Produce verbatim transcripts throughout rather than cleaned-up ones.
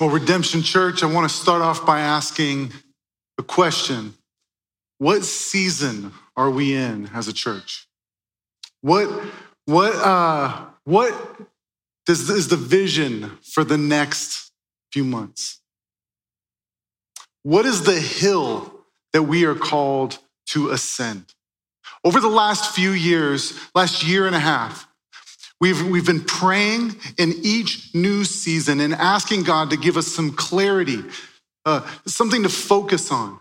Well, Redemption Church, I want to start off by asking a question. What season are we in as a church? What, what, uh, what does, is the vision for the next few months? What is the hill that we are called to ascend? Over the last few years, last year and a half, We've, we've been praying in each new season and asking God to give us some clarity, uh, something to focus on,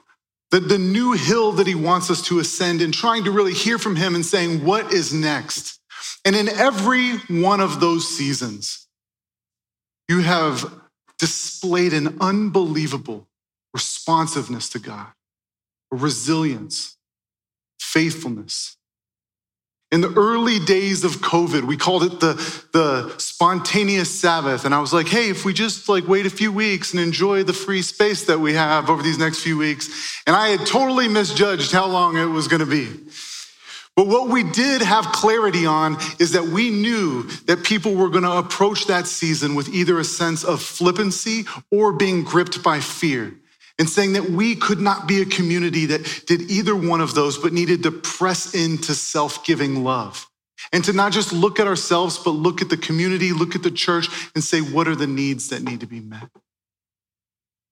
the, the new hill that he wants us to ascend, and trying to really hear from him and saying, what is next? And in every one of those seasons, you have displayed an unbelievable responsiveness to God, a resilience, faithfulness. In the early days of COVID, we called it the, the spontaneous Sabbath. And I was like, hey, if we just like wait a few weeks and enjoy the free space that we have over these next few weeks. And I had totally misjudged how long it was going to be. But what we did have clarity on is that we knew that people were going to approach that season with either a sense of flippancy or being gripped by fear, and saying that we could not be a community that did either one of those, but needed to press into self-giving love and to not just look at ourselves, but look at the community, look at the church and say, what are the needs that need to be met?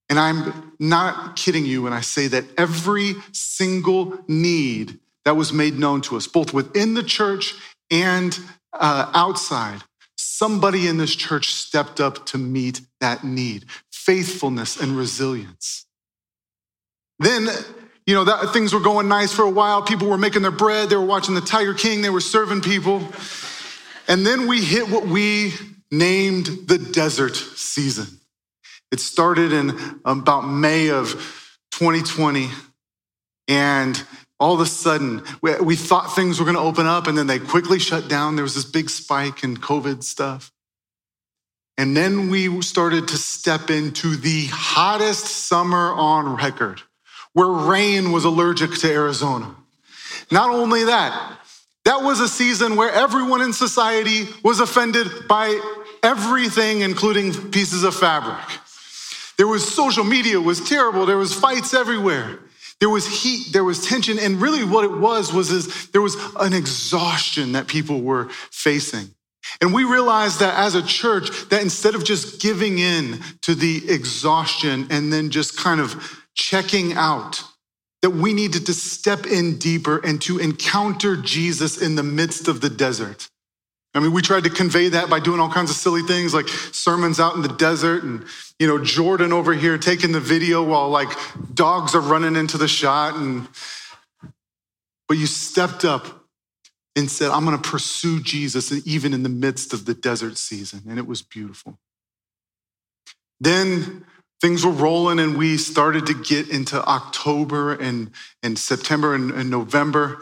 And I'm not kidding you when I say that every single need that was made known to us, both within the church and uh, outside, somebody in this church stepped up to meet that need, faithfulness and resilience. Then, you know, that, things were going nice for a while. People were making their bread. They were watching the Tiger King. They were serving people. And then we hit what we named the desert season. It started in about May of twenty twenty. And all of a sudden, we, we thought things were going to open up, and then they quickly shut down. There was this big spike in COVID stuff. And then we started to step into the hottest summer on record, where rain was allergic to Arizona. Not only that, that was a season where everyone in society was offended by everything, including pieces of fabric. There was social media was terrible. There was fights everywhere. There was heat, there was tension. And really what it was, was is there was an exhaustion that people were facing. And we realized that as a church, that instead of just giving in to the exhaustion and then just kind of checking out, that we needed to step in deeper and to encounter Jesus in the midst of the desert. I mean, we tried to convey that by doing all kinds of silly things like sermons out in the desert and, you know, Jordan over here taking the video while like dogs are running into the shot. And but you stepped up and said, I'm going to pursue Jesus even in the midst of the desert season. And it was beautiful. Then things were rolling and we started to get into October and, and September and, and November.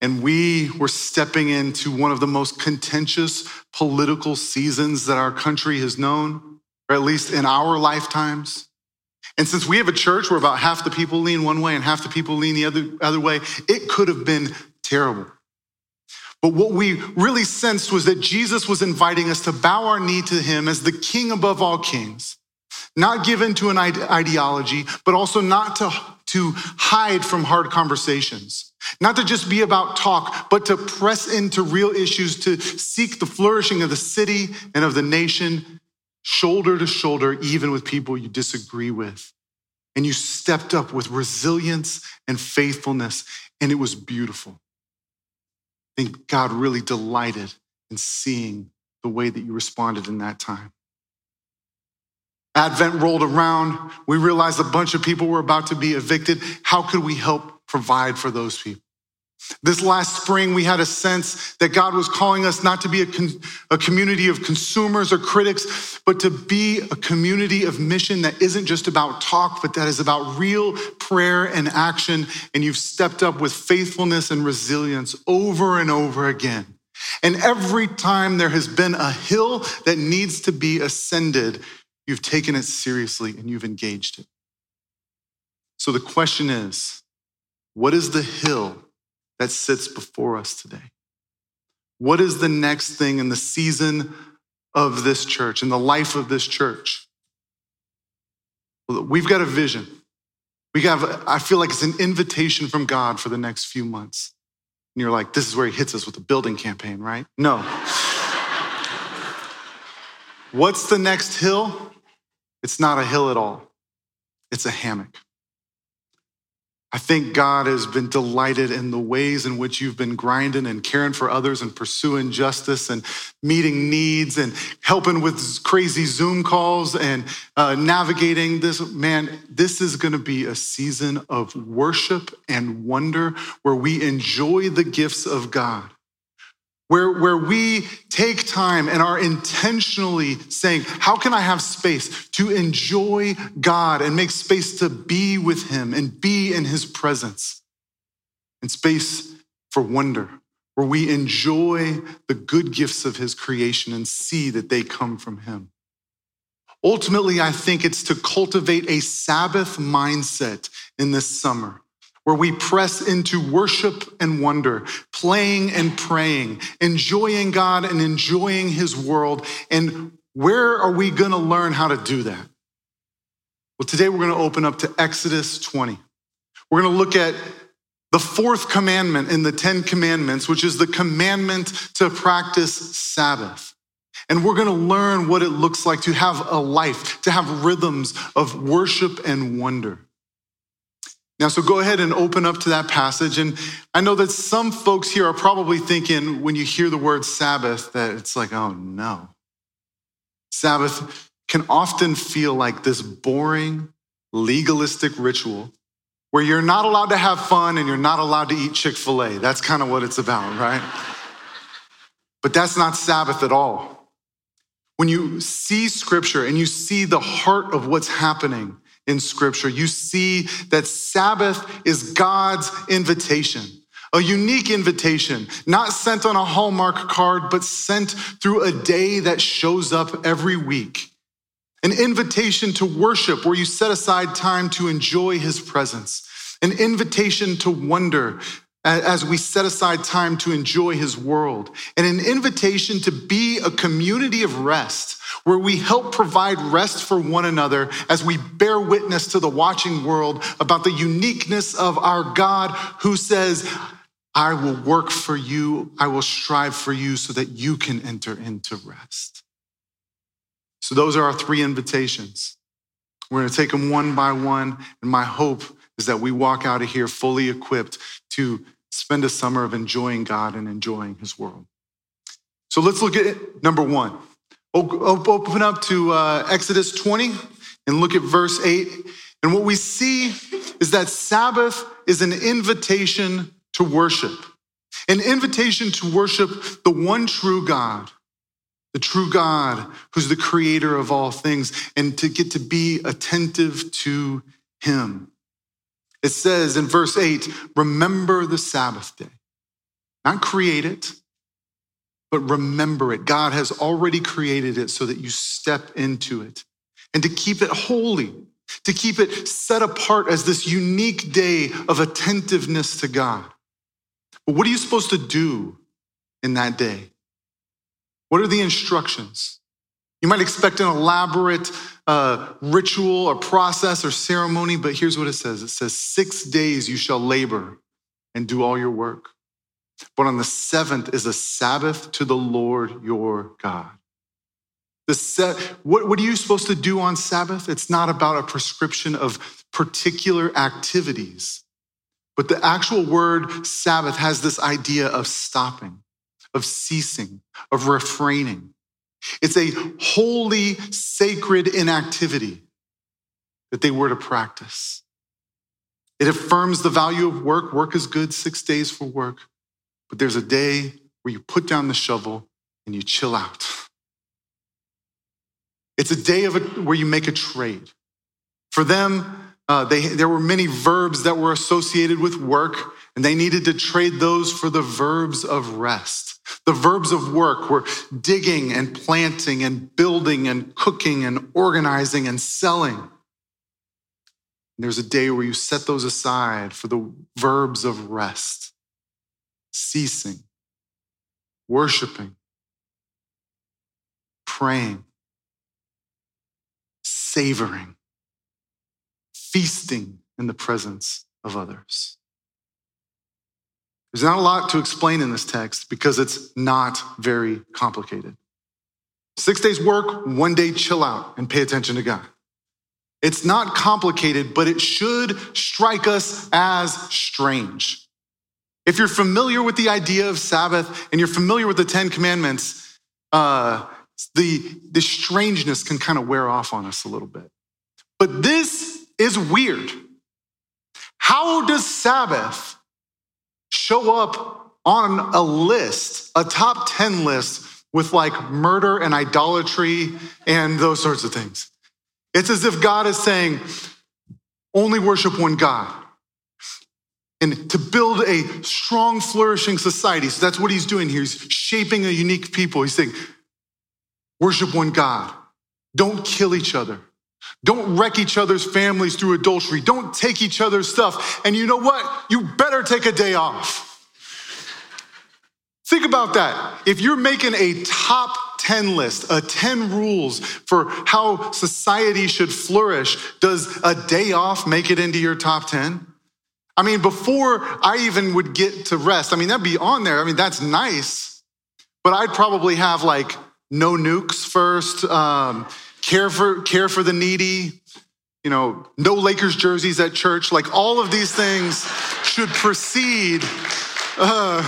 And we were stepping into one of the most contentious political seasons that our country has known, or at least in our lifetimes. And since we have a church where about half the people lean one way and half the people lean the other, other way, it could have been terrible. But what we really sensed was that Jesus was inviting us to bow our knee to him as the king above all kings, not given to an ideology, but also not to, to hide from hard conversations, not to just be about talk, but to press into real issues, to seek the flourishing of the city and of the nation, shoulder to shoulder, even with people you disagree with. And you stepped up with resilience and faithfulness, and it was beautiful. I think God really delighted in seeing the way that you responded in that time. Advent rolled around. We realized a bunch of people were about to be evicted. How could we help provide for those people? This last spring, we had a sense that God was calling us not to be a, con- a community of consumers or critics, but to be a community of mission that isn't just about talk, but that is about real prayer and action. And you've stepped up with faithfulness and resilience over and over again. And every time there has been a hill that needs to be ascended, you've taken it seriously and you've engaged it. So the question is, what is the hill that sits before us today? What is the next thing in the season of this church, in the life of this church? We've got a vision. We got, I feel like it's an invitation from God for the next few months. And you're like, this is where he hits us with the building campaign, right? No. What's the next hill? It's not a hill at all. It's a hammock. I think God has been delighted in the ways in which you've been grinding and caring for others and pursuing justice and meeting needs and helping with crazy Zoom calls and uh, navigating this. Man, this is going to be a season of worship and wonder where we enjoy the gifts of God, where, where we take time and are intentionally saying, how can I have space to enjoy God and make space to be with him and be in his presence? And space for wonder, where we enjoy the good gifts of his creation and see that they come from him. Ultimately, I think it's to cultivate a Sabbath mindset in this summer, where we press into worship and wonder, playing and praying, enjoying God and enjoying his world. And where are we going to learn how to do that? Well, today we're going to open up to Exodus twenty. We're going to look at the fourth commandment in the Ten Commandments, which is the commandment to practice Sabbath. And we're going to learn what it looks like to have a life, to have rhythms of worship and wonder. Now, so go ahead and open up to that passage. And I know that some folks here are probably thinking when you hear the word Sabbath that it's like, oh no. Sabbath can often feel like this boring, legalistic ritual where you're not allowed to have fun and you're not allowed to eat Chick-fil-A. That's kind of what it's about, right? But that's not Sabbath at all. When you see scripture and you see the heart of what's happening in scripture, you see that Sabbath is God's invitation, a unique invitation, not sent on a Hallmark card, but sent through a day that shows up every week. An invitation to worship where you set aside time to enjoy his presence. An invitation to wonder as we set aside time to enjoy his world. And an invitation to be a community of rest, where we help provide rest for one another as we bear witness to the watching world about the uniqueness of our God who says, I will work for you, I will strive for you so that you can enter into rest. So those are our three invitations. We're going to take them one by one, and my hope is that we walk out of here fully equipped to spend a summer of enjoying God and enjoying his world. So let's look at number one. Open up to uh, Exodus twenty and look at verse eight. And what we see is that Sabbath is an invitation to worship, an invitation to worship the one true God, the true God who's the creator of all things, and to get to be attentive to him. It says in verse eight, remember the Sabbath day, not create it, but remember it. God has already created it so that you step into it. And to keep it holy, to keep it set apart as this unique day of attentiveness to God. But what are you supposed to do in that day? What are the instructions? You might expect an elaborate uh, ritual or process or ceremony, but here's what it says. It says, six days you shall labor and do all your work. But on the seventh is a Sabbath to the Lord your God. The se- what, what are you supposed to do on Sabbath? It's not about a prescription of particular activities, but the actual word Sabbath has this idea of stopping, of ceasing, of refraining. It's a holy, sacred inactivity that they were to practice. It affirms the value of work. Work is good, six days for work. But there's a day where you put down the shovel and you chill out. It's a day of a, where you make a trade. For them, uh, they, there were many verbs that were associated with work, and they needed to trade those for the verbs of rest. The verbs of work were digging and planting and building and cooking and organizing and selling. And there's a day where you set those aside for the verbs of rest. Ceasing, worshiping, praying, savoring, feasting in the presence of others. There's not a lot to explain in this text because it's not very complicated. Six days work, one day chill out and pay attention to God. It's not complicated, but it should strike us as strange. If you're familiar with the idea of Sabbath and you're familiar with the Ten Commandments, uh, the, the strangeness can kind of wear off on us a little bit. But this is weird. How does Sabbath show up on a list, a top ten list with like murder and idolatry and those sorts of things? It's as if God is saying, only worship one God. And to build a strong, flourishing society. So that's what he's doing here. He's shaping a unique people. He's saying, worship one God. Don't kill each other. Don't wreck each other's families through adultery. Don't take each other's stuff. And you know what? You better take a day off. Think about that. If you're making a top ten list, a ten rules for how society should flourish, does a day off make it into your top ten? I mean, before I even would get to rest, I mean, that'd be on there. I mean, that's nice, but I'd probably have like no nukes first, um, care for care for the needy, you know, no Lakers jerseys at church. Like all of these things should precede uh,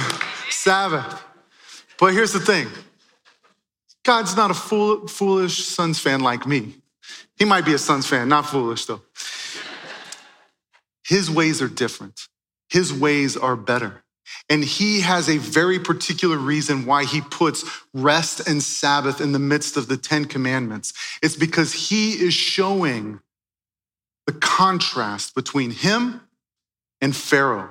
Sabbath. But here's the thing. God's not a fool, foolish Suns fan like me. He might be a Suns fan, not foolish though. His ways are different. His ways are better. And he has a very particular reason why he puts rest and Sabbath in the midst of the Ten Commandments. It's because he is showing the contrast between him and Pharaoh.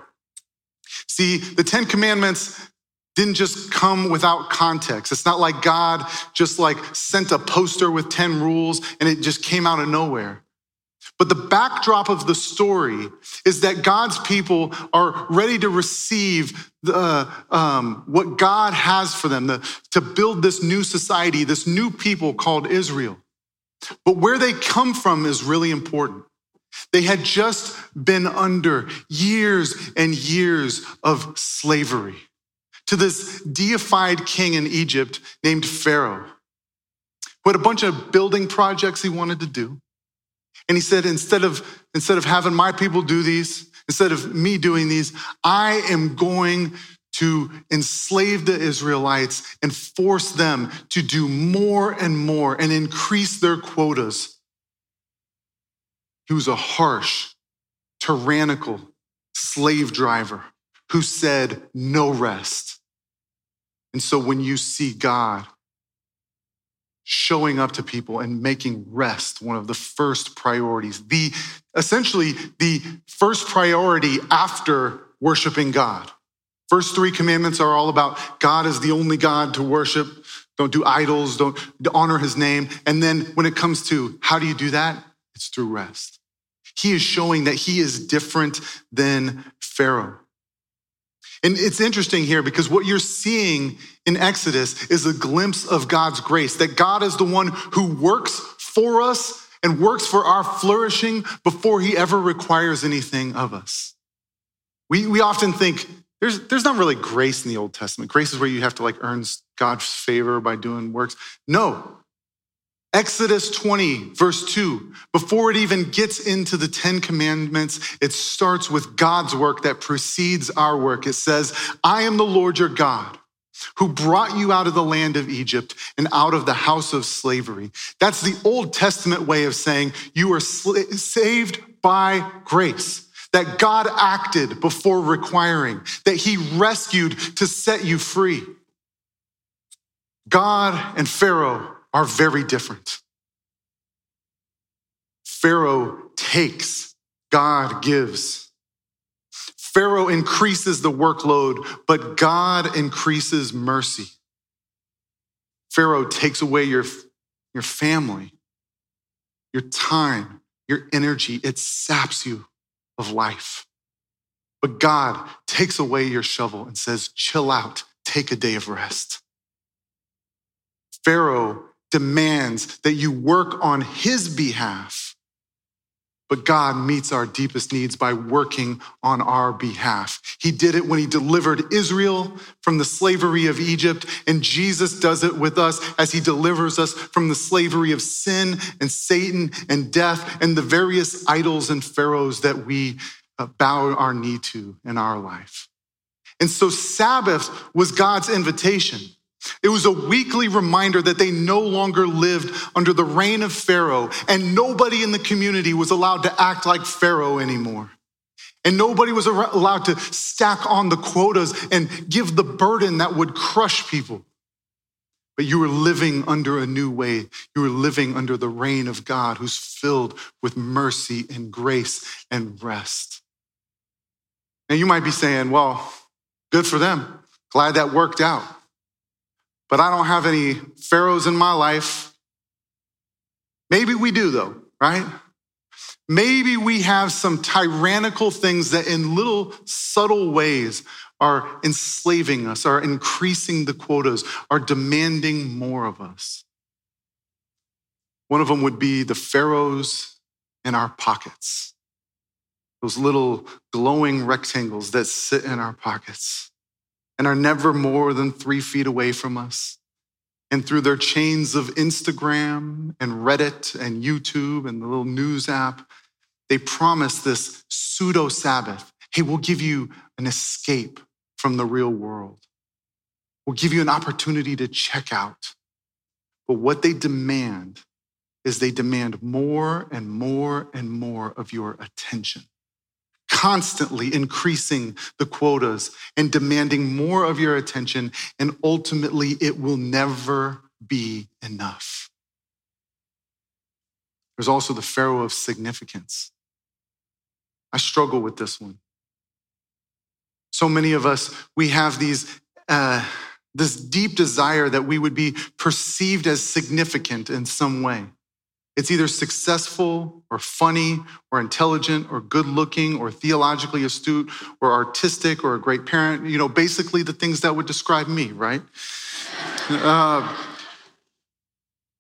See, the Ten Commandments didn't just come without context. It's not like God just like sent a poster with ten rules and it just came out of nowhere. But the backdrop of the story is that God's people are ready to receive the, um, what God has for them, the, to build this new society, this new people called Israel. But where they come from is really important. They had just been under years and years of slavery to this deified king in Egypt named Pharaoh, who had a bunch of building projects he wanted to do. And he said, instead of, instead of having my people do these, instead of me doing these, I am going to enslave the Israelites and force them to do more and more and increase their quotas. He was a harsh, tyrannical slave driver who said no rest. And so when you see God showing up to people and making rest one of the first priorities, the essentially the first priority after worshiping God. First three commandments are all about God is the only God to worship. Don't do idols, don't honor his name. And then when it comes to how do you do that? It's through rest. He is showing that he is different than Pharaoh. And it's interesting here because what you're seeing in Exodus is a glimpse of God's grace, that God is the one who works for us and works for our flourishing before he ever requires anything of us. We we often think there's there's not really grace in the Old Testament. Grace is where you have to like earn God's favor by doing works. No. Exodus twenty, verse two, before it even gets into the Ten Commandments, it starts with God's work that precedes our work. It says, I am the Lord your God, who brought you out of the land of Egypt and out of the house of slavery. That's the Old Testament way of saying you are sl- saved by grace, that God acted before requiring, that he rescued to set you free. God and Pharaoh are very different. Pharaoh takes, God gives. Pharaoh increases the workload, but God increases mercy. Pharaoh takes away your, your family, your time, your energy. It saps you of life. But God takes away your shovel and says, chill out, take a day of rest. Pharaoh demands that you work on his behalf But God meets our deepest needs by working on our behalf. He did it when he delivered Israel from the slavery of Egypt, and Jesus does it with us as he delivers us from the slavery of sin and Satan and death and the various idols and pharaohs that we bow our knee to in our life. And so Sabbath was God's invitation. It was a weekly reminder that they no longer lived under the reign of Pharaoh, and nobody in the community was allowed to act like Pharaoh anymore. And nobody was allowed to stack on the quotas and give the burden that would crush people. But you were living under a new way. You were living under the reign of God, who's filled with mercy and grace and rest. Now you might be saying, well, good for them. Glad that worked out. But I don't have any pharaohs in my life. Maybe we do though, right? Maybe we have some tyrannical things that in little subtle ways are enslaving us, are increasing the quotas, are demanding more of us. One of them would be the pharaohs in our pockets. Those little glowing rectangles that sit in our pockets and are never more than three feet away from us. And through their chains of Instagram and Reddit and YouTube and the little news app, they promise this pseudo Sabbath. Hey, we'll give you an escape from the real world. We'll give you an opportunity to check out. But what they demand is they demand more and more and more of your attention. Constantly increasing the quotas and demanding more of your attention, and ultimately it will never be enough. There's also the Pharaoh of significance. I struggle with this one. So many of us, we have these uh, this deep desire that we would be perceived as significant in some way. It's either successful or funny or intelligent or good looking or theologically astute or artistic or a great parent, you know, basically the things that would describe me, right? Uh,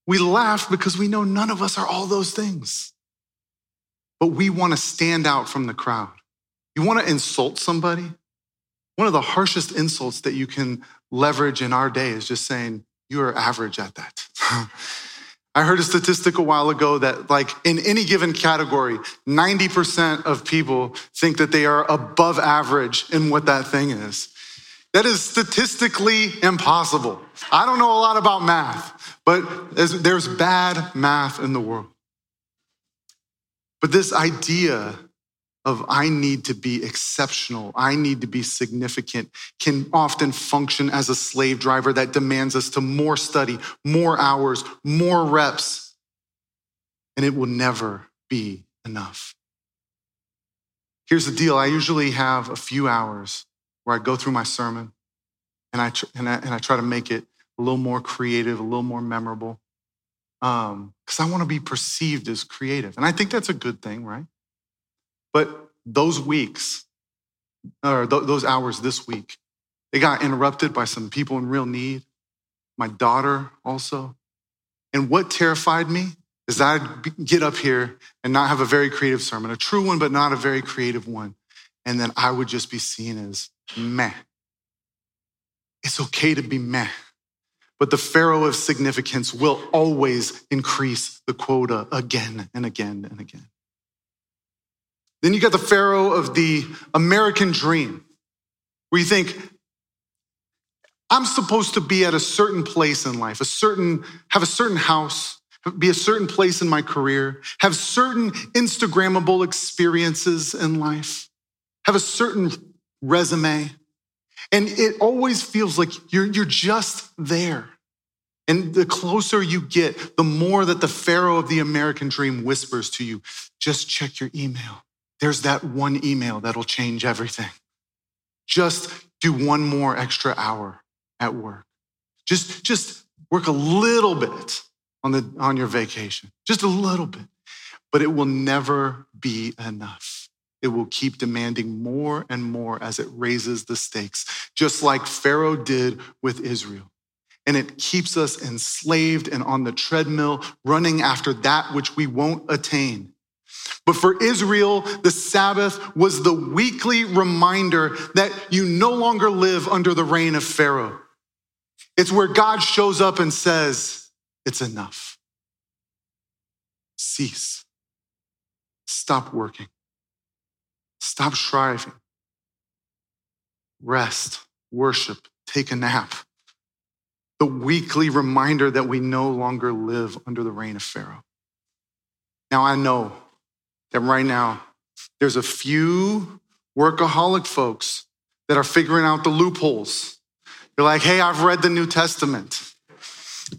we laugh because we know none of us are all those things. But we want to stand out from the crowd. You want to insult somebody? One of the harshest insults that you can leverage in our day is just saying, you are average at that. I heard a statistic a while ago that like in any given category, ninety percent of people think that they are above average in what that thing is. That is statistically impossible. I don't know a lot about math, but there's bad math in the world. But this idea of I need to be exceptional, I need to be significant, can often function as a slave driver that demands us to more study, more hours, more reps, and it will never be enough. Here's the deal. I usually have a few hours where I go through my sermon and I, tr- and I, and I try to make it a little more creative, a little more memorable, because um, I want to be perceived as creative. And I think that's a good thing, right? But those weeks, or th- those hours this week, they got interrupted by some people in real need, my daughter also. And what terrified me is that I'd be- get up here and not have a very creative sermon, a true one, but not a very creative one. And then I would just be seen as meh. It's okay to be meh. But the Pharaoh of significance will always increase the quota again and again and again. Then you got the Pharaoh of the American dream, where you think, I'm supposed to be at a certain place in life, a certain, have a certain house, be a certain place in my career, have certain Instagrammable experiences in life, have a certain resume. And it always feels like you're, you're just there. And the closer you get, the more that the Pharaoh of the American dream whispers to you, just check your email. There's that one email that'll change everything. Just do one more extra hour at work. Just, just work a little bit on the on your vacation, just a little bit, but it will never be enough. It will keep demanding more and more as it raises the stakes, just like Pharaoh did with Israel. And it keeps us enslaved and on the treadmill, running after that which we won't attain. But for Israel, the Sabbath was the weekly reminder that you no longer live under the reign of Pharaoh. It's where God shows up and says, it's enough. Cease. Stop working. Stop striving. Rest, worship, take a nap. The weekly reminder that we no longer live under the reign of Pharaoh. Now, I know that right now, there's a few workaholic folks that are figuring out the loopholes. They're like, hey, I've read the New Testament.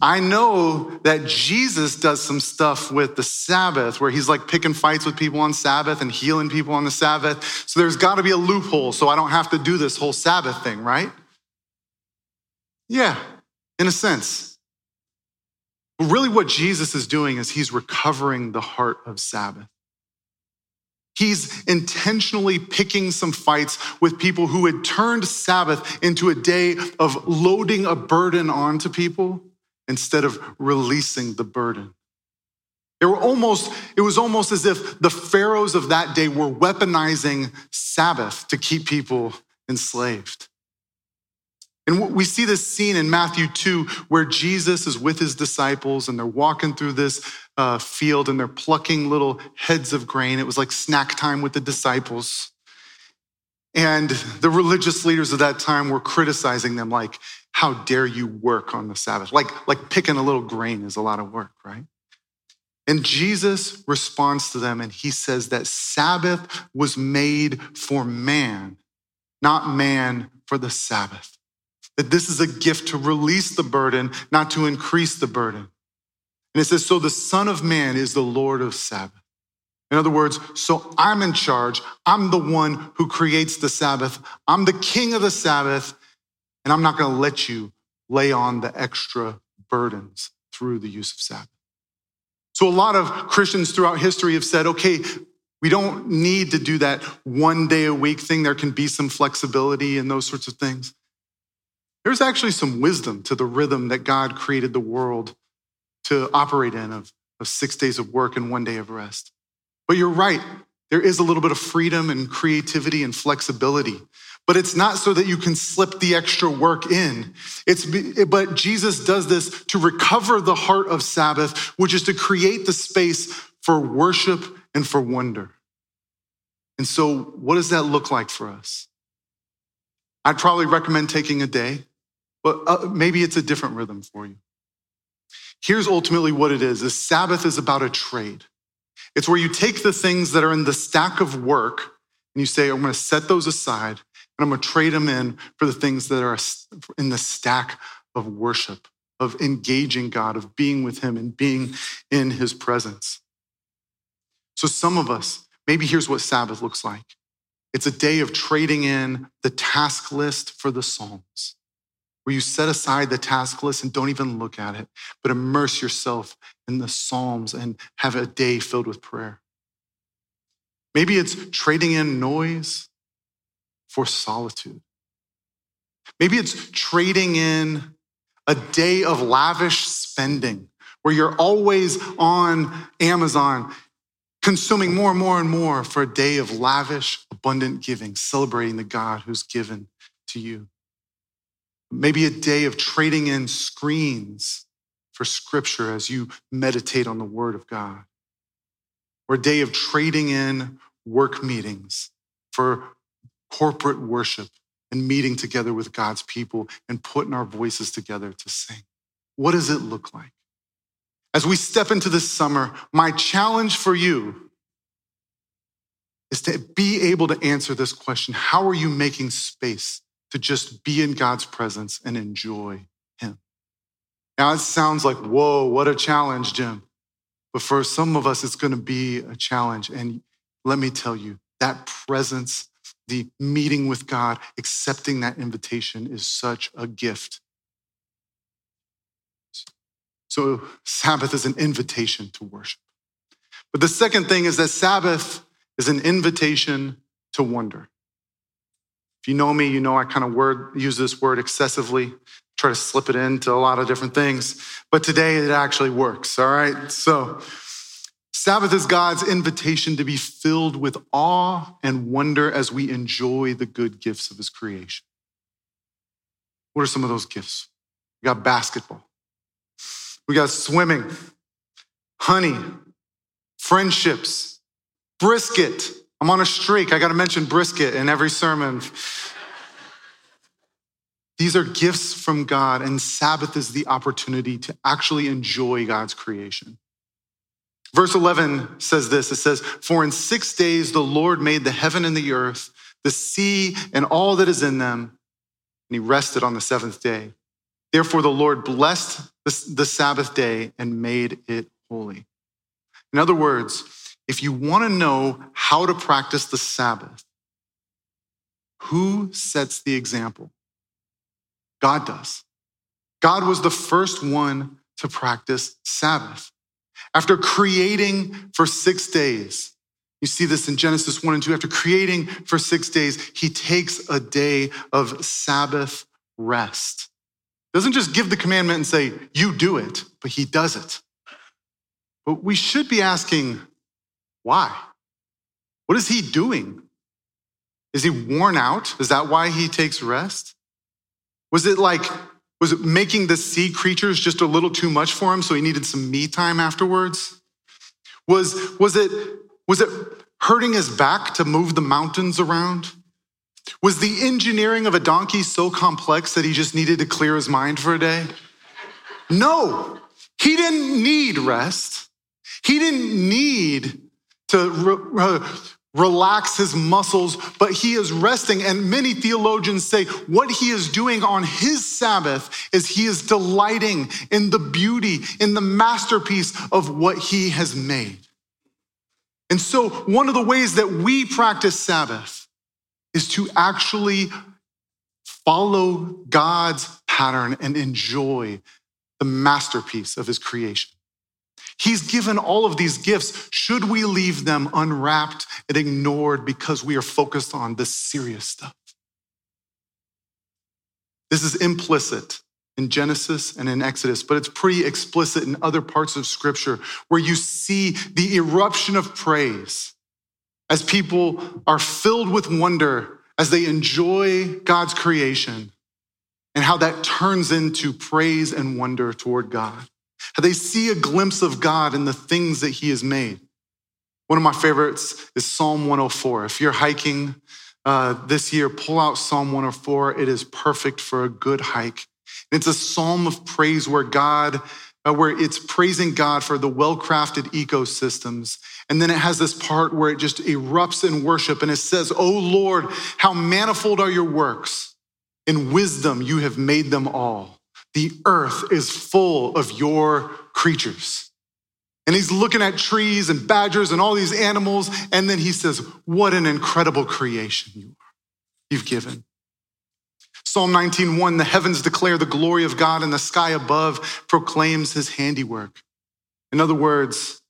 I know that Jesus does some stuff with the Sabbath where he's like picking fights with people on Sabbath and healing people on the Sabbath. So there's got to be a loophole so I don't have to do this whole Sabbath thing, right? Yeah, in a sense. But really what Jesus is doing is he's recovering the heart of Sabbath. He's intentionally picking some fights with people who had turned Sabbath into a day of loading a burden onto people instead of releasing the burden. They were almost, it was almost as if the pharaohs of that day were weaponizing Sabbath to keep people enslaved. And we see this scene in Matthew two where Jesus is with his disciples and they're walking through this uh, field and they're plucking little heads of grain. It was like snack time with the disciples. And the religious leaders of that time were criticizing them like, how dare you work on the Sabbath? Like, like picking a little grain is a lot of work, right? And Jesus responds to them and he says that Sabbath was made for man, not man for the Sabbath. That this is a gift to release the burden, not to increase the burden. And it says, so the Son of Man is the Lord of Sabbath. In other words, so I'm in charge. I'm the one who creates the Sabbath. I'm the king of the Sabbath, and I'm not going to let you lay on the extra burdens through the use of Sabbath. So a lot of Christians throughout history have said, okay, we don't need to do that one day a week thing. There can be some flexibility and those sorts of things. There's actually some wisdom to the rhythm that God created the world to operate in of, of six days of work and one day of rest. But you're right. There is a little bit of freedom and creativity and flexibility, but it's not so that you can slip the extra work in. It's but Jesus does this to recover the heart of Sabbath, which is to create the space for worship and for wonder. And so what does that look like for us? I'd probably recommend taking a day, but maybe it's a different rhythm for you. Here's ultimately what it is. The Sabbath is about a trade. It's where you take the things that are in the stack of work and you say, I'm going to set those aside and I'm going to trade them in for the things that are in the stack of worship, of engaging God, of being with him and being in his presence. So some of us, maybe here's what Sabbath looks like. It's a day of trading in the task list for the Psalms, where you set aside the task list and don't even look at it, but immerse yourself in the Psalms and have a day filled with prayer. Maybe it's trading in noise for solitude. Maybe it's trading in a day of lavish spending, where you're always on Amazon consuming more and more and more for a day of lavish, abundant giving, celebrating the God who's given to you. Maybe a day of trading in screens for scripture as you meditate on the word of God. Or a day of trading in work meetings for corporate worship and meeting together with God's people and putting our voices together to sing. What does it look like? As we step into this summer, my challenge for you is to be able to answer this question. How are you making space to just be in God's presence and enjoy him? Now, it sounds like, whoa, what a challenge, Jim. But for some of us, it's going to be a challenge. And let me tell you, that presence, the meeting with God, accepting that invitation is such a gift. So Sabbath is an invitation to worship. But the second thing is that Sabbath is an invitation to wonder. If you know me, you know I kind of word use this word excessively, try to slip it into a lot of different things. But today it actually works, all right? So Sabbath is God's invitation to be filled with awe and wonder as we enjoy the good gifts of his creation. What are some of those gifts? We got basketball. We got swimming, honey, friendships, brisket. I'm on a streak. I got to mention brisket in every sermon. These are gifts from God, and Sabbath is the opportunity to actually enjoy God's creation. Verse eleven says this. It says, "For in six days the Lord made the heaven and the earth, the sea and all that is in them, and he rested on the seventh day. Therefore the Lord blessed the Sabbath day and made it holy." In other words, if you want to know how to practice the Sabbath, who sets the example? God does. God was the first one to practice Sabbath. After creating for six days, you see this in Genesis one and two, after creating for six days, he takes a day of Sabbath rest. Doesn't just give the commandment and say, you do it, but he does it. But we should be asking, why? What is he doing? Is he worn out? Is that why he takes rest? Was it like, was it making the sea creatures just a little too much for him, so he needed some me time afterwards? Was, was it, was it hurting his back to move the mountains around? Was the engineering of a donkey so complex that he just needed to clear his mind for a day? No, he didn't need rest. He didn't need to re- re- relax his muscles, but he is resting. And many theologians say what he is doing on his Sabbath is he is delighting in the beauty, in the masterpiece of what he has made. And so one of the ways that we practice Sabbath is to actually follow God's pattern and enjoy the masterpiece of his creation. He's given all of these gifts. Should we leave them unwrapped and ignored because we are focused on the serious stuff? This is implicit in Genesis and in Exodus, but it's pretty explicit in other parts of Scripture where you see the eruption of praise as people are filled with wonder as they enjoy God's creation and how that turns into praise and wonder toward God. How they see a glimpse of God in the things that he has made. One of my favorites is Psalm one oh four. If you're hiking uh, this year, pull out Psalm one oh four. It is perfect for a good hike. And it's a psalm of praise where God Uh, where it's praising God for the well-crafted ecosystems. And then it has this part where it just erupts in worship and it says, "O Lord, how manifold are your works. In wisdom you have made them all. The earth is full of your creatures." And he's looking at trees and badgers and all these animals. And then he says, what an incredible creation you are, you've given. Psalm nineteen one, the heavens declare the glory of God and the sky above proclaims his handiwork. In other words,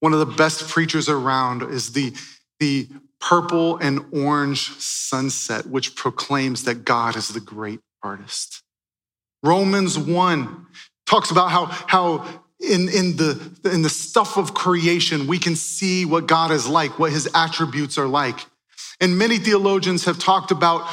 one of the best preachers around is the, the purple and orange sunset, which proclaims that God is the great artist. Romans one talks about how, how in, in, the, in the stuff of creation, we can see what God is like, what his attributes are like. And many theologians have talked about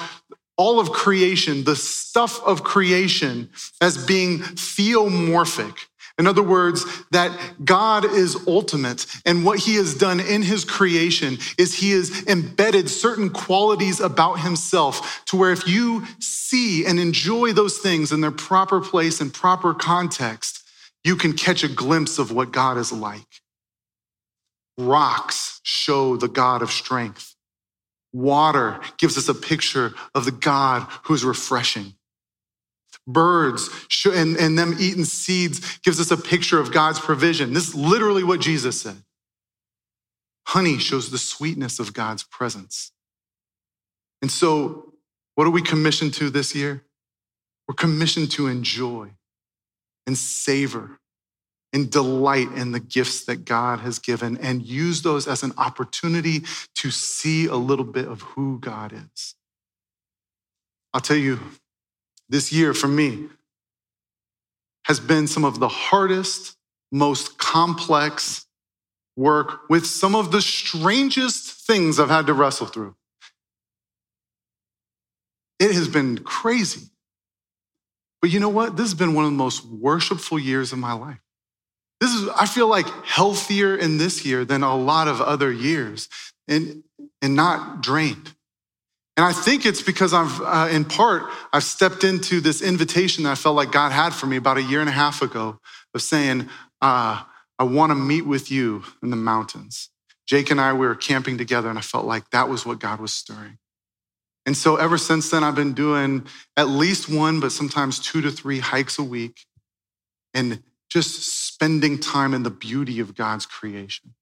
all of creation, the stuff of creation, as being theomorphic. In other words, that God is ultimate, and what he has done in his creation is he has embedded certain qualities about himself to where if you see and enjoy those things in their proper place and proper context, you can catch a glimpse of what God is like. Rocks show the God of strength. Water gives us a picture of the God who is refreshing. Birds and, and them eating seeds gives us a picture of God's provision. This is literally what Jesus said. Honey shows the sweetness of God's presence. And so what are we commissioned to this year? We're commissioned to enjoy and savor and delight in the gifts that God has given and use those as an opportunity to see a little bit of who God is. I'll tell you, this year for me has been some of the hardest, most complex, work with some of the strangest things I've had to wrestle through. It has been crazy. But you know what? This has been one of the most worshipful years of my life. This is, I feel like, healthier in this year than a lot of other years and, and not drained. And I think it's because I've, uh, in part, I've stepped into this invitation that I felt like God had for me about a year and a half ago of saying, uh, I want to meet with you in the mountains. Jake and I, we were camping together, and I felt like that was what God was stirring. And so ever since then, I've been doing at least one, but sometimes two to three hikes a week and just spending time in the beauty of God's creation.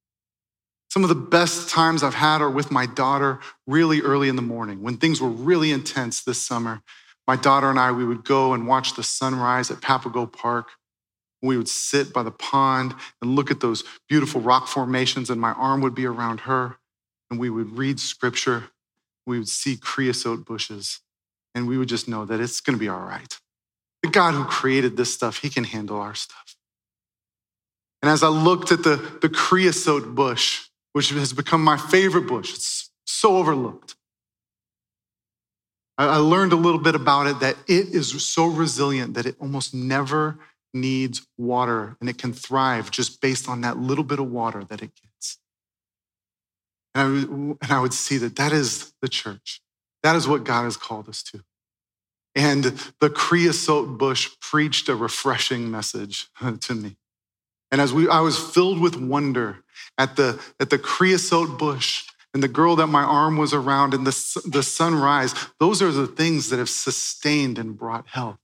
Some of the best times I've had are with my daughter really early in the morning. When things were really intense this summer, my daughter and I, we would go and watch the sunrise at Papago Park. We would sit by the pond and look at those beautiful rock formations, and my arm would be around her, and we would read scripture. We would see creosote bushes, and we would just know that it's going to be all right. The God who created this stuff, he can handle our stuff. And as I looked at the, the creosote bush, which has become my favorite bush, it's so overlooked, I, I learned a little bit about it, that it is so resilient that it almost never needs water, and it can thrive just based on that little bit of water that it gets. And I, and I would see that that is the church. That is what God has called us to. And the creosote bush preached a refreshing message to me. And as we, I was filled with wonder at the, at the creosote bush and the girl that my arm was around and the, the sunrise. Those are the things that have sustained and brought health.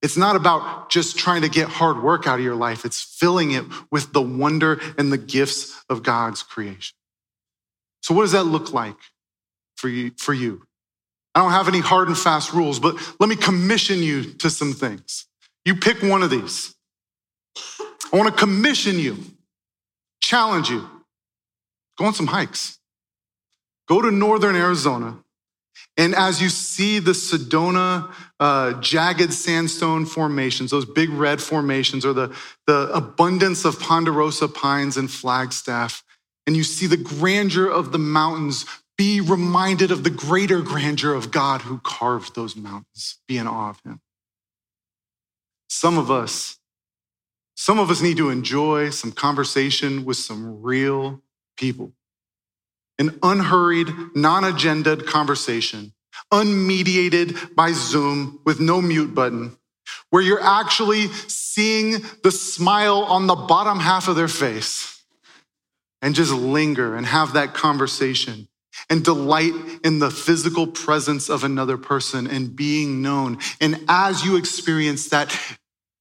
It's not about just trying to get hard work out of your life. It's filling it with the wonder and the gifts of God's creation. So what does that look like for you? For you? I don't have any hard and fast rules, but let me commission you to some things. You pick one of these. I want to commission you, challenge you. Go on some hikes. Go to northern Arizona. And as you see the Sedona uh, jagged sandstone formations, those big red formations, or the, the abundance of Ponderosa pines and Flagstaff, and you see the grandeur of the mountains, be reminded of the greater grandeur of God who carved those mountains. Be in awe of him. Some of us, some of us need to enjoy some conversation with some real people. An unhurried, non-agendaed conversation, unmediated by Zoom with no mute button, where you're actually seeing the smile on the bottom half of their face and just linger and have that conversation and delight in the physical presence of another person and being known. And as you experience that,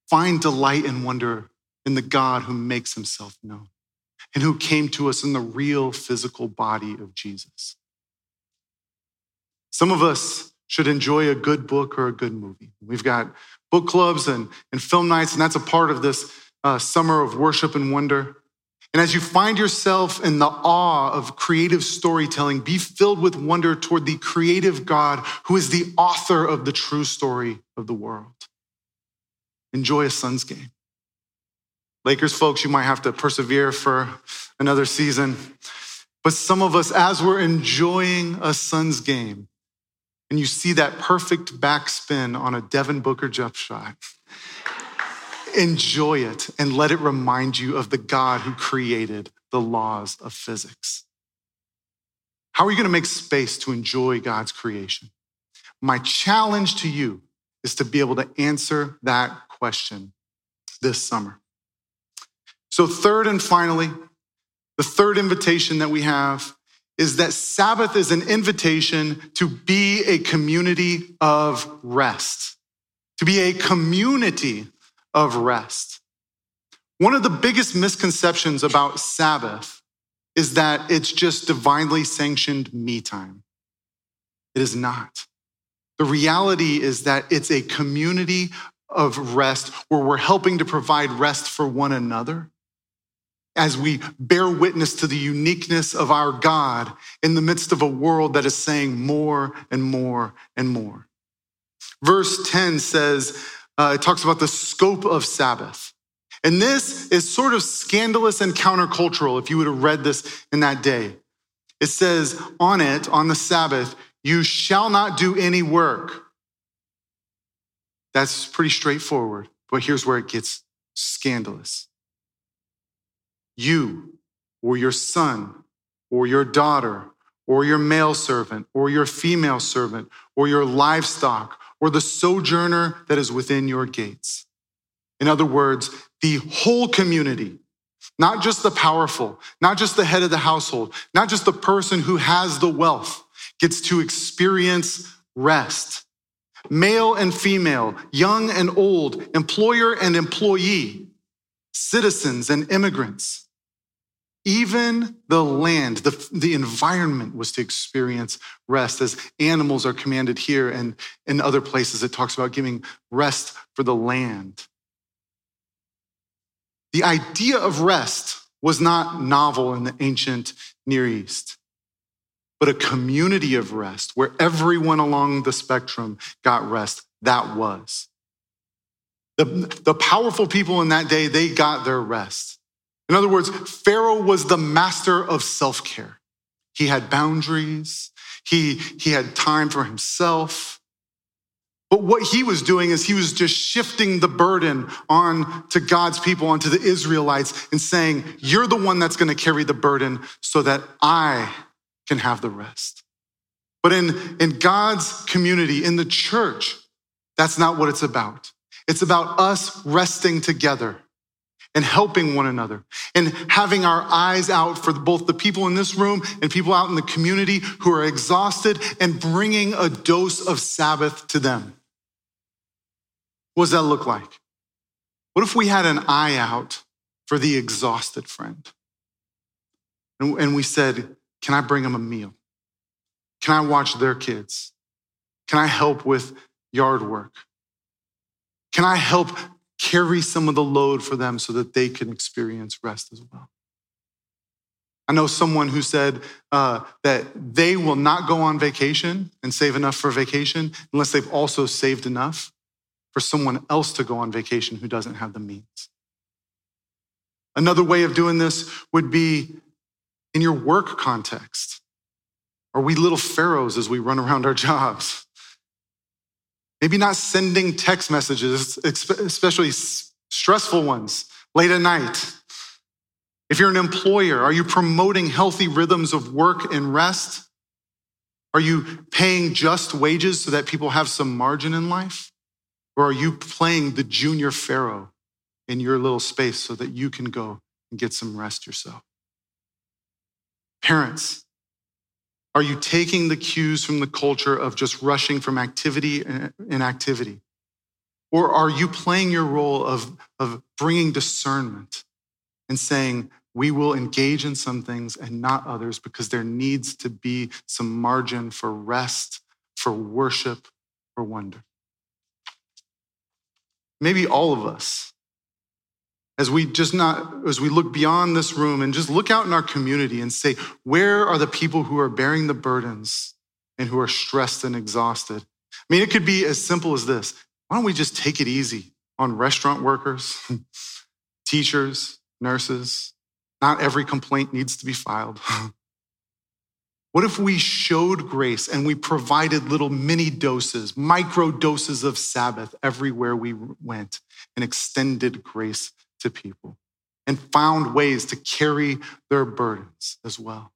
find delight and wonder in the God who makes himself known and who came to us in the real physical body of Jesus. Some of us should enjoy a good book or a good movie. We've got book clubs and, and film nights, and that's a part of this uh, summer of worship and wonder. And as you find yourself in the awe of creative storytelling, be filled with wonder toward the creative God who is the author of the true story of the world. Enjoy a Suns game. Lakers folks, you might have to persevere for another season. But some of us, as we're enjoying a Suns game, and you see that perfect backspin on a Devin Booker jump shot, enjoy it and let it remind you of the God who created the laws of physics. How are you going to make space to enjoy God's creation? My challenge to you is to be able to answer that question this summer. So third and finally, the third invitation that we have is that Sabbath is an invitation to be a community of rest, to be a community of rest. One of the biggest misconceptions about Sabbath is that it's just divinely sanctioned me time. It is not. The reality is that it's a community of rest where we're helping to provide rest for one another as we bear witness to the uniqueness of our God in the midst of a world that is saying more and more and more. Verse ten says, uh, it talks about the scope of Sabbath. And this is sort of scandalous and countercultural if you would have read this in that day. It says on it, on the Sabbath, you shall not do any work. That's pretty straightforward, but here's where it gets scandalous. You or your son or your daughter or your male servant or your female servant or your livestock or the sojourner that is within your gates. In other words, the whole community, not just the powerful, not just the head of the household, not just the person who has the wealth, gets to experience rest. Male and female, young and old, employer and employee, citizens and immigrants. Even the land, the, the environment was to experience rest as animals are commanded here, and in other places it talks about giving rest for the land. The idea of rest was not novel in the ancient Near East, but a community of rest where everyone along the spectrum got rest. That was. The, the powerful people in that day, they got their rest. In other words, Pharaoh was the master of self-care. He had boundaries. He, he had time for himself. But what he was doing is he was just shifting the burden on to God's people, onto the Israelites, and saying, you're the one that's going to carry the burden so that I can have the rest. But in, in God's community, in the church, that's not what it's about. It's about us resting together and helping one another and having our eyes out for both the people in this room and people out in the community who are exhausted and bringing a dose of Sabbath to them. What does that look like? What if we had an eye out for the exhausted friend? And we said, can I bring them a meal? Can I watch their kids? Can I help with yard work? Can I help carry some of the load for them so that they can experience rest as well? I know someone who said uh, that they will not go on vacation and save enough for vacation unless they've also saved enough for someone else to go on vacation who doesn't have the means. Another way of doing this would be in your work context. Are we little pharaohs as we run around our jobs? Maybe not sending text messages, especially stressful ones, late at night. If you're an employer, are you promoting healthy rhythms of work and rest? Are you paying just wages so that people have some margin in life? Or are you playing the junior pharaoh in your little space so that you can go and get some rest yourself? Parents, are you taking the cues from the culture of just rushing from activity and activity? Or are you playing your role of, of bringing discernment and saying, we will engage in some things and not others because there needs to be some margin for rest, for worship, for wonder? Maybe all of us, as we just not, as we look beyond this room and just look out in our community and say, where are the people who are bearing the burdens and who are stressed and exhausted? I mean, it could be as simple as this. Why don't we just take it easy on restaurant workers, teachers, nurses? Not every complaint needs to be filed. What if we showed grace and we provided little mini doses, micro doses of Sabbath everywhere we went and extended grace to people and found ways to carry their burdens as well?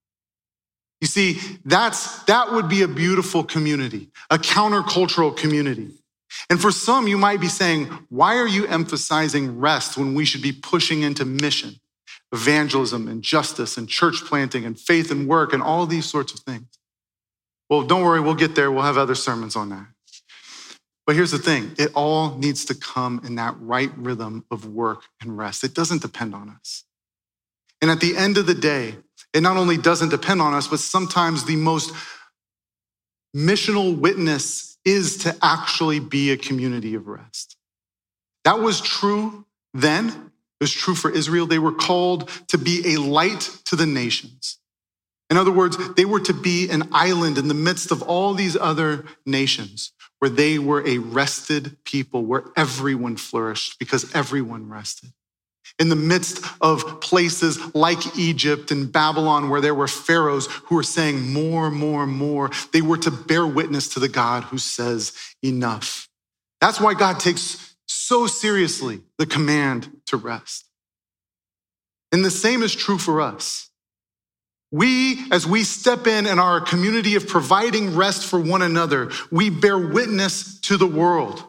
You see, that's that would be a beautiful community, a countercultural community. And for some, you might be saying, why are you emphasizing rest when we should be pushing into mission, evangelism and justice and church planting and faith and work and all these sorts of things? Well, don't worry, we'll get there. We'll have other sermons on that. But here's the thing, it all needs to come in that right rhythm of work and rest. It doesn't depend on us. And at the end of the day, it not only doesn't depend on us, but sometimes the most missional witness is to actually be a community of rest. That was true then. It was true for Israel. They were called to be a light to the nations. In other words, they were to be an island in the midst of all these other nations, where they were a rested people, where everyone flourished because everyone rested. In the midst of places like Egypt and Babylon, where there were pharaohs who were saying more, more, more, they were to bear witness to the God who says enough. That's why God takes so seriously the command to rest. And the same is true for us. We, as we step in in our community of providing rest for one another, we bear witness to the world.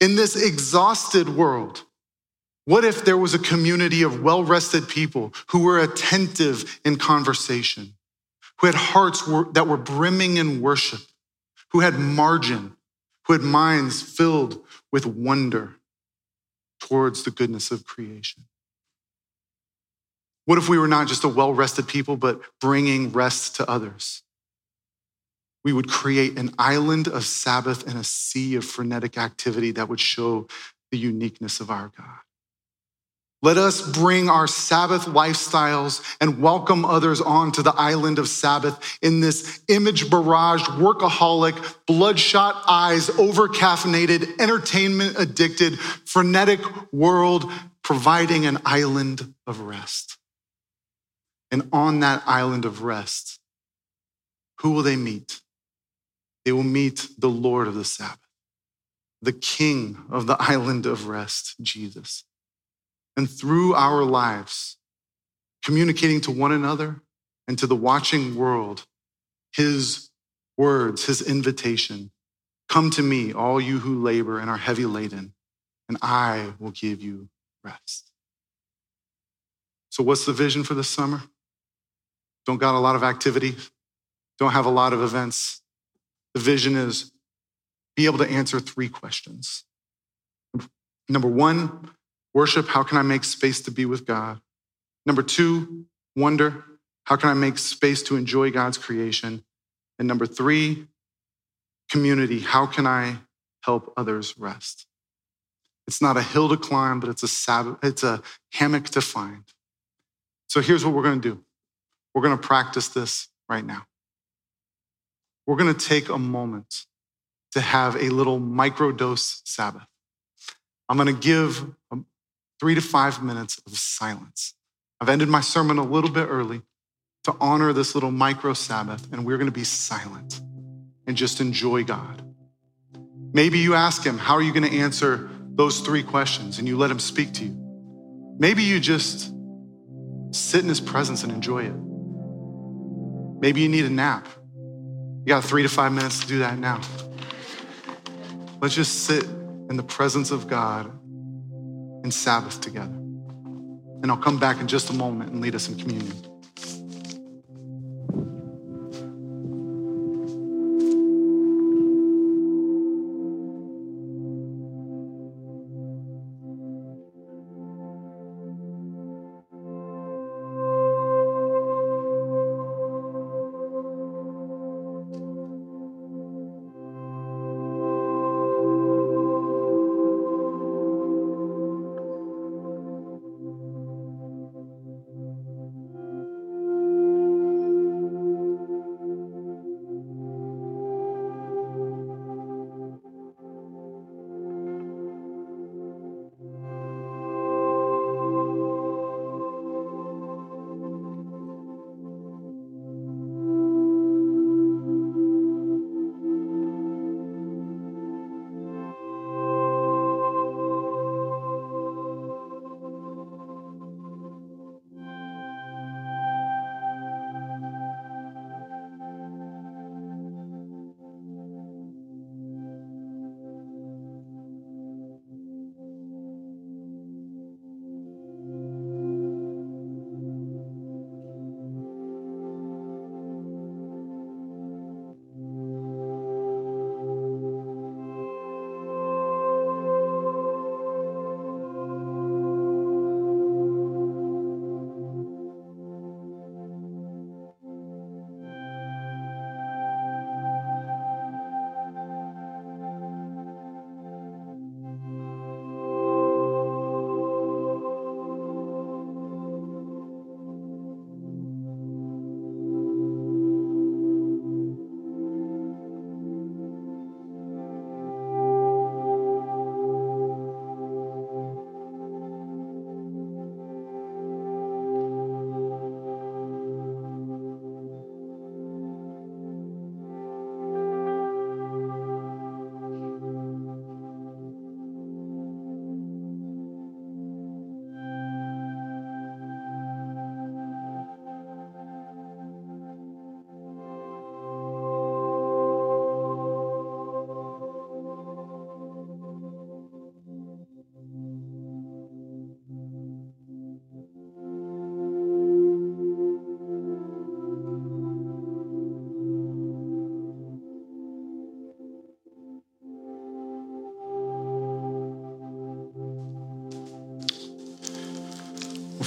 In this exhausted world, what if there was a community of well-rested people who were attentive in conversation, who had hearts that were brimming in worship, who had margin, who had minds filled with wonder towards the goodness of creation? What if we were not just a well-rested people, but bringing rest to others? We would create an island of Sabbath and a sea of frenetic activity that would show the uniqueness of our God. Let us bring our Sabbath lifestyles and welcome others onto the island of Sabbath in this image-barraged, workaholic, bloodshot eyes, over-caffeinated, entertainment-addicted, frenetic world, providing an island of rest. And on that island of rest, who will they meet? They will meet the Lord of the Sabbath, the King of the island of rest, Jesus. And through our lives, communicating to one another and to the watching world, his words, his invitation, come to me, all you who labor and are heavy laden, and I will give you rest. So what's the vision for this summer? Don't got a lot of activity, don't have a lot of events. The vision is be able to answer three questions. Number one, worship, how can I make space to be with God? Number two, wonder, how can I make space to enjoy God's creation? And number three, community, how can I help others rest? It's not a hill to climb, but it's a Sabbath, it's a hammock to find. So here's what we're gonna do. We're gonna practice this right now. We're gonna take a moment to have a little microdose Sabbath. I'm gonna give a three to five minutes of silence. I've ended my sermon a little bit early to honor this little micro Sabbath, and we're gonna be silent and just enjoy God. Maybe you ask him, how are you gonna answer those three questions? And you let him speak to you. Maybe you just sit in his presence and enjoy it. Maybe you need a nap. You got three to five minutes to do that now. Let's just sit in the presence of God and Sabbath together. And I'll come back in just a moment and lead us in communion.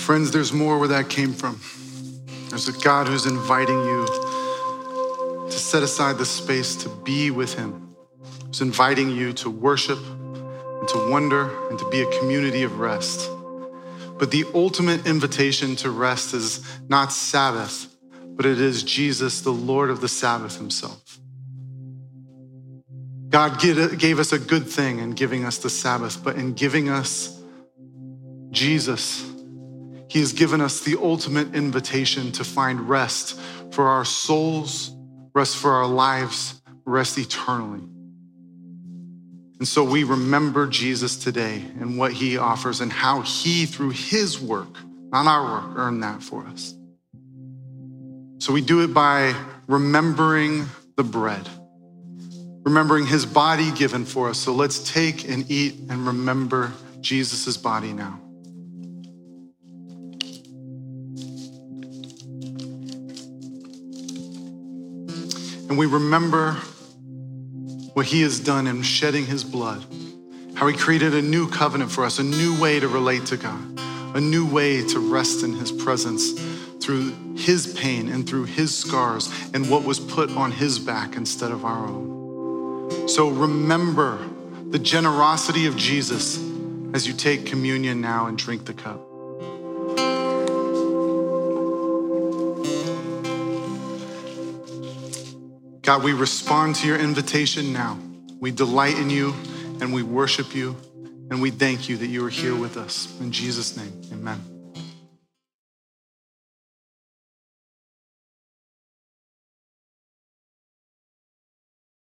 Friends, there's more where that came from. There's a God who's inviting you to set aside the space to be with him. Who's inviting you to worship and to wonder and to be a community of rest. But the ultimate invitation to rest is not Sabbath, but it is Jesus, the Lord of the Sabbath himself. God gave us a good thing in giving us the Sabbath, but in giving us Jesus, he has given us the ultimate invitation to find rest for our souls, rest for our lives, rest eternally. And so we remember Jesus today and what he offers and how he, through his work, not our work, earned that for us. So we do it by remembering the bread, remembering his body given for us. So let's take and eat and remember Jesus' body now. And we remember what he has done in shedding his blood, how he created a new covenant for us, a new way to relate to God, a new way to rest in his presence through his pain and through his scars and what was put on his back instead of our own. So remember the generosity of Jesus as you take communion now and drink the cup. God, we respond to your invitation now. We delight in you and we worship you and we thank you that you are here with us. In Jesus' name, amen.